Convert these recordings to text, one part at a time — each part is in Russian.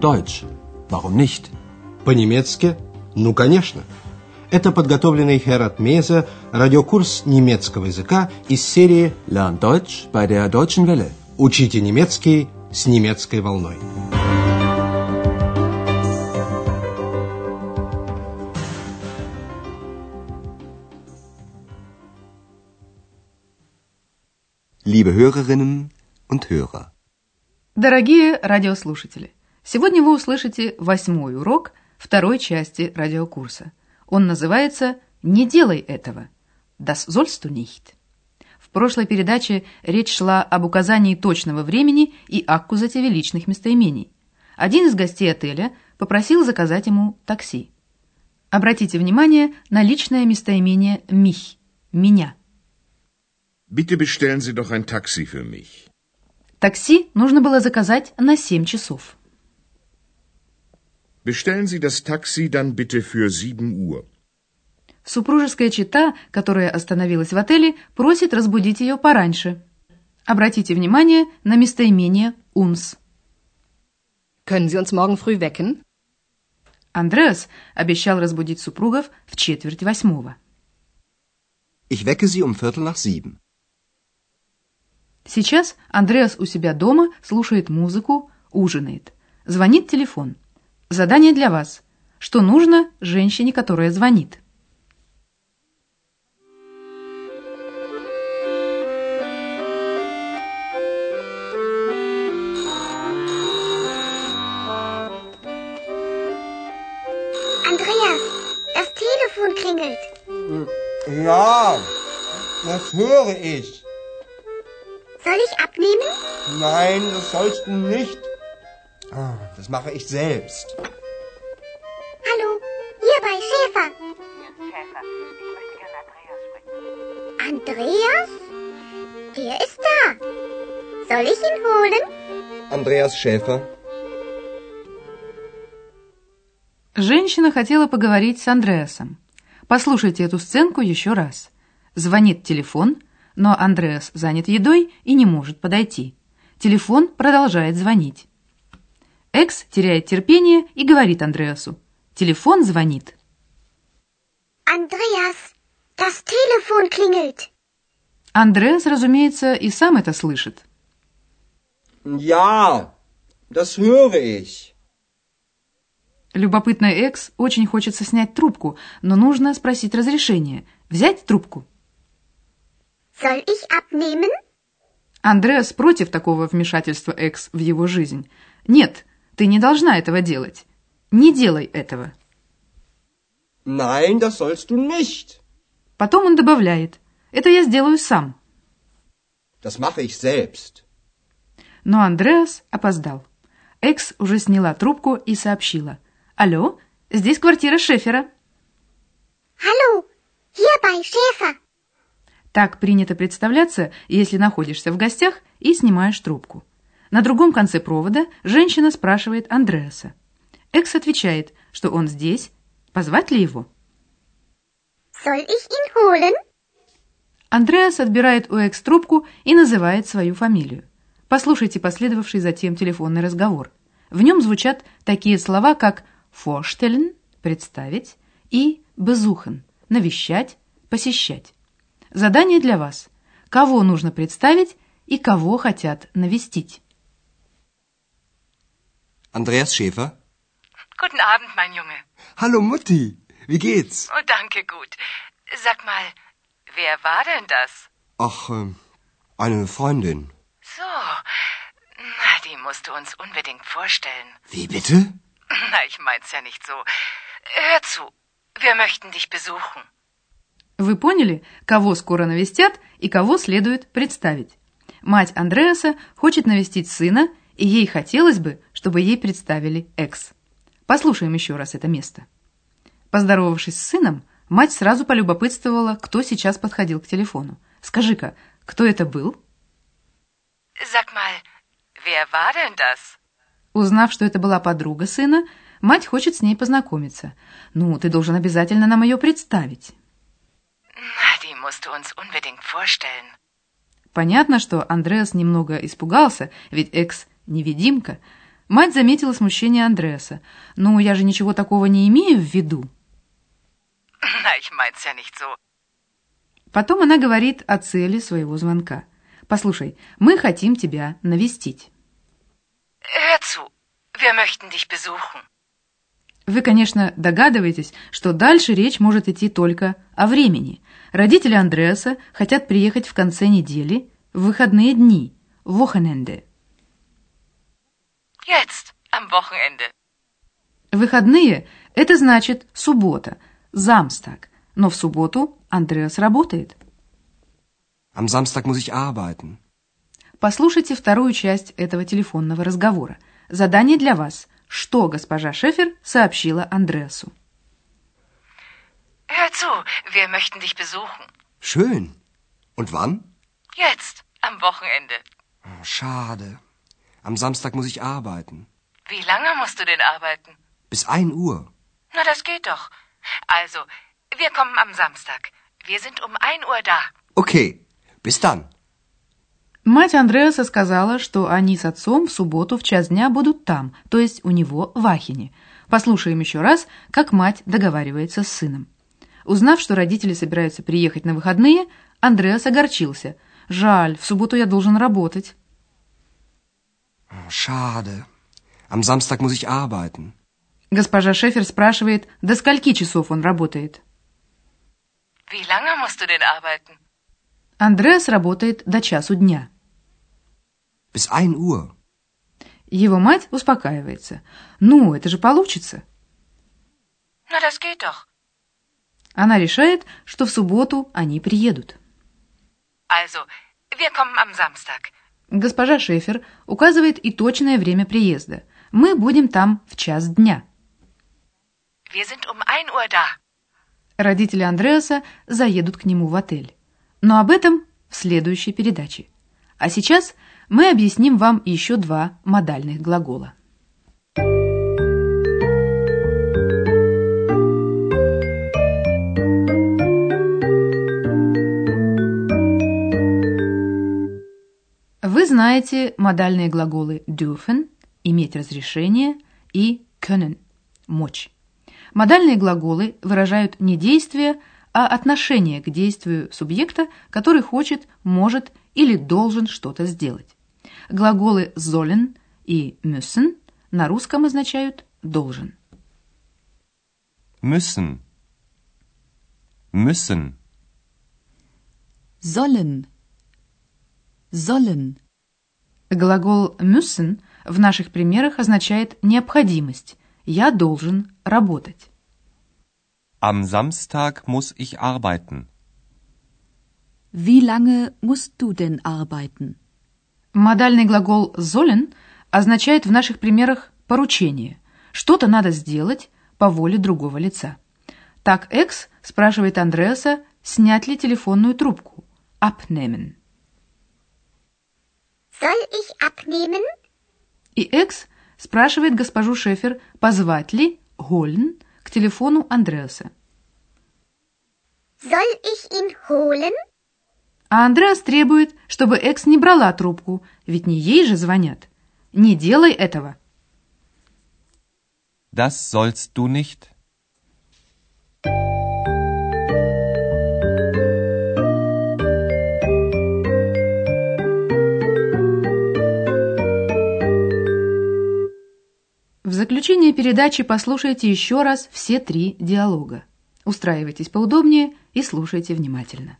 Deutsch. Warum nicht? По-немецки? Ну, конечно. Это подготовленный Херат Мейзе радиокурс немецкого языка из серии Lern Deutsch bei der Deutschen Welle. Учите немецкий с немецкой волной. Liebe Hörerinnen und Hörer. Дорогие радиослушатели, сегодня вы услышите 8-й урок второй части радиокурса. Он называется «Не делай этого» – «Das sollst du nicht». В прошлой передаче речь шла об указании точного времени и аккузативе личных местоимений. Один из гостей отеля попросил заказать ему такси. Обратите внимание на личное местоимение «mich» – «меня». Bitte bestellen Sie doch ein Taxi für mich. Такси нужно было заказать на 7 часов. Bestellen Sie das Taxi dann bitte für 7 Uhr. Супружеская чета, которая остановилась в отеле, просит разбудить ее пораньше. Обратите внимание на местоимение uns. Können Sie uns morgen früh wecken? Andreas обещал разбудить супругов в 7:15. Ich wecke Sie um 7:15. Сейчас Андреас у себя дома слушает музыку, ужинает. Звонит телефон. Задание для вас. Что нужно женщине, которая звонит? Андреас, das Telefon klingelt. Ja, das höre ich. Soll ich abnehmen? Nein, das sollst du nicht. Das mache ich selbst. Hallo, hier bei Schäfer. Schäfer, ich möchte gerne Andreas sprechen. Andreas? Der ist da. Soll ich ihn holen? Andreas Schäfer. Женщина хотела поговорить с Андреасом. Послушайте эту сценку еще раз. Звонит телефон, но Андреас занят едой и не может подойти. Телефон продолжает звонить. Экс теряет терпение и говорит Андреасу. Телефон звонит. Andreas, das Telefon klingelt. Андреас, разумеется, и сам это слышит. Ja, das höre ich. Любопытный Экс очень хочется снять трубку, но нужно спросить разрешение. Взять трубку? Soll ich abnehmen? Андреас против такого вмешательства Экс в его жизнь. Нет. Ты не должна этого делать. Не делай этого. Nein, das sollst du nicht. Потом он добавляет. Это я сделаю сам. Das mache ich selbst. Но Андреас опоздал. Экс уже сняла трубку и сообщила. Алло, здесь квартира Шефера. Hallo, hier bei Schäfer. Так принято представляться, если находишься в гостях и снимаешь трубку. На другом конце провода женщина спрашивает Андреаса. Экс отвечает, что он здесь. Позвать ли его? Soll ich ihn holen? Андреас отбирает у Экс трубку и называет свою фамилию. Послушайте последовавший затем телефонный разговор. В нем звучат такие слова, как vorstellen – представить и besuchen – навещать, посещать. Задание для вас. Кого нужно представить и кого хотят навестить? Andreas Schäfer. Guten Abend, mein Junge. Hallo Mutti, wie geht's? Oh, danke, gut. Sag mal, wer war denn das? Ach, eine Freundin. So, na, die musst du uns unbedingt vorstellen. Wie bitte? Na, ich mein's ja nicht so. Hör zu, wir möchten dich besuchen. Вы поняли, кого скоро навестят и кого следует представить? Мать Андреаса хочет навестить сына, и ей хотелось бы, чтобы ей представили Экс. Послушаем еще раз это место. Поздоровавшись с сыном, мать сразу полюбопытствовала, кто сейчас подходил к телефону. Скажи-ка, кто это был? Sag mal, wer war denn das? Узнав, что это была подруга сына, мать хочет с ней познакомиться. Ну, ты должен обязательно нам ее представить. Die musst du uns unbedingt vorstellen. Понятно, что Андреас немного испугался, ведь Экс невидимка, Мать заметила смущение Андреаса. «Ну, я же ничего такого не имею в виду». Ich mein's ja nicht so. Потом она говорит о цели своего звонка. «Послушай, мы хотим тебя навестить». Hör zu, wir möchten dich besuchen. Вы, конечно, догадываетесь, что дальше речь может идти только о времени. Родители Андреаса хотят приехать в конце недели, в выходные дни, в Wochenende. Jetzt, am Wochenende. Выходные – это значит суббота, Samstag. Но в субботу Андреас работает. Am Samstag muss ich arbeiten. Послушайте вторую часть этого телефонного разговора. Задание для вас. Что госпожа Шефер сообщила Андреасу? Hör zu, wir möchten dich besuchen. Schön. Und wann? Jetzt, am Wochenende. Schade. Am Samstag muss ich arbeiten. Wie lange musst du denn arbeiten? Bis 1 Uhr. Na, das geht doch. Also, wir kommen am Samstag. Wir sind um 1 Uhr da. Okay, bis dann. Мать Андреаса сказала, что они с отцом в субботу в 1 час дня будут там, то есть у него в Ахене. Послушаем еще раз, как мать договаривается с сыном. Узнав, что родители собираются приехать на выходные, Андреас огорчился. «Жаль, в субботу я должен работать». «Schade. Am Samstag muss ich arbeiten». Госпожа Шефер спрашивает, до скольки часов он работает. «Wie lange musst du denn arbeiten?» Андреас работает до 1 часу дня. Bis 1 Uhr. Его мать успокаивается. Ну, это же получится. Na, das geht doch. Она решает, что в субботу они приедут. Also, wir kommen am Samstag. Госпожа Шефер указывает и точное время приезда. Мы будем там в 1 час дня. Wir sind um 1 Uhr da. Родители Андреаса заедут к нему в отель. Но об этом в следующей передаче. А сейчас мы объясним вам еще 2 модальных глагола. Вы знаете модальные глаголы dürfen – иметь разрешение и können – мочь. Модальные глаголы выражают не действие, а отношение к действию субъекта, который хочет, может или должен что-то сделать. Глаголы sollen и müssen на русском означают должен. Müssen. Müssen. Sollen. Sollen. Глагол müssen в наших примерах означает необходимость. Я должен работать. Am Samstag muss ich arbeiten. Wie lange musst du denn arbeiten? Модальный глагол sollen означает в наших примерах поручение. Что-то надо сделать по воле другого лица. Так Экс спрашивает Андреаса, снять ли телефонную трубку. Abnehmen. Soll ich abnehmen? И Экс спрашивает госпожу Шефер, позвать ли holen к телефону Андреаса. Soll ich ihn holen? А Андреас требует, чтобы Экс не брала трубку, ведь не ей же звонят. Не делай этого. Das sollst du nicht. В заключение передачи послушайте еще раз все 3 диалога. Устраивайтесь поудобнее и слушайте внимательно.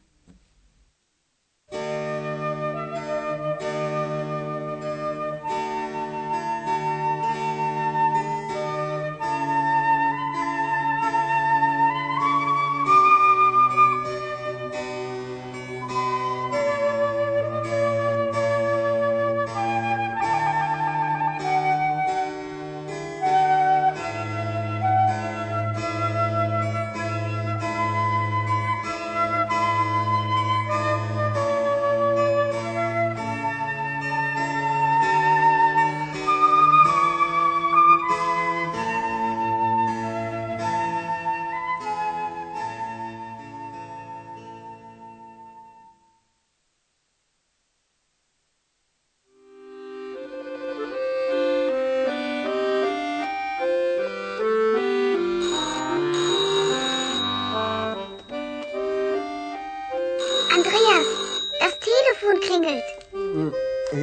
und klingelt.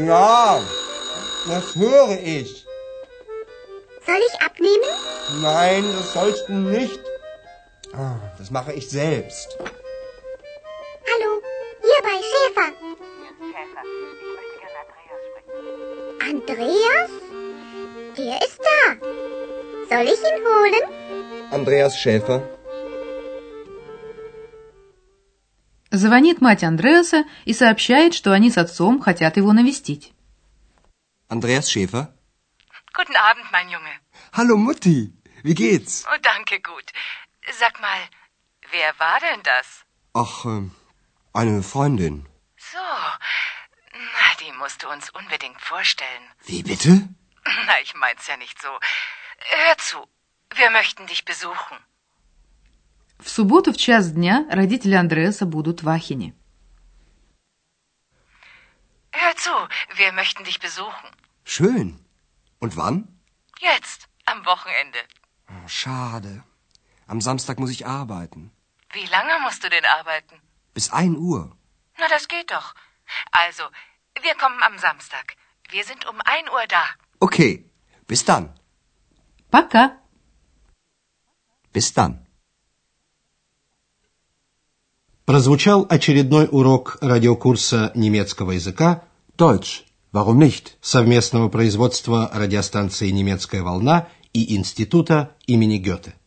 Ja, das höre ich. Soll ich abnehmen? Nein, das sollst du nicht. Das mache ich selbst. Hallo, hier bei Schäfer. Schäfer, ich möchte gerne Andreas sprechen. Andreas? Der ist da. Soll ich ihn holen? Andreas Schäfer. Звонит мать Андреаса и сообщает, что они с отцом хотят его навестить. Andreas Schäfer. Guten Abend, mein Junge. Hallo, Mutti. Wie geht's? Oh, danke, gut. Sag mal, wer war denn das? Ach, eine Freundin. So, na, die musst du uns unbedingt vorstellen. Wie bitte? Na, ich mein's ja nicht so. Hör zu, wir möchten dich besuchen. В субботу в 13:00 родители Андреаса будут в Ахене. Hör zu, wir möchten dich besuchen. Schön. Und wann? Jetzt, am Wochenende. Oh, schade. Am Samstag muss ich arbeiten. Wie lange musst du denn arbeiten? Bis 1 Uhr. Na, das geht doch. Also, wir kommen am Samstag. Wir sind um 1 Uhr da. Okay, bis dann. Пока. Bis dann. Прозвучал очередной урок радиокурса немецкого языка Deutsch, warum nicht? Совместного производства радиостанции «Немецкая волна» и Института имени Гёте.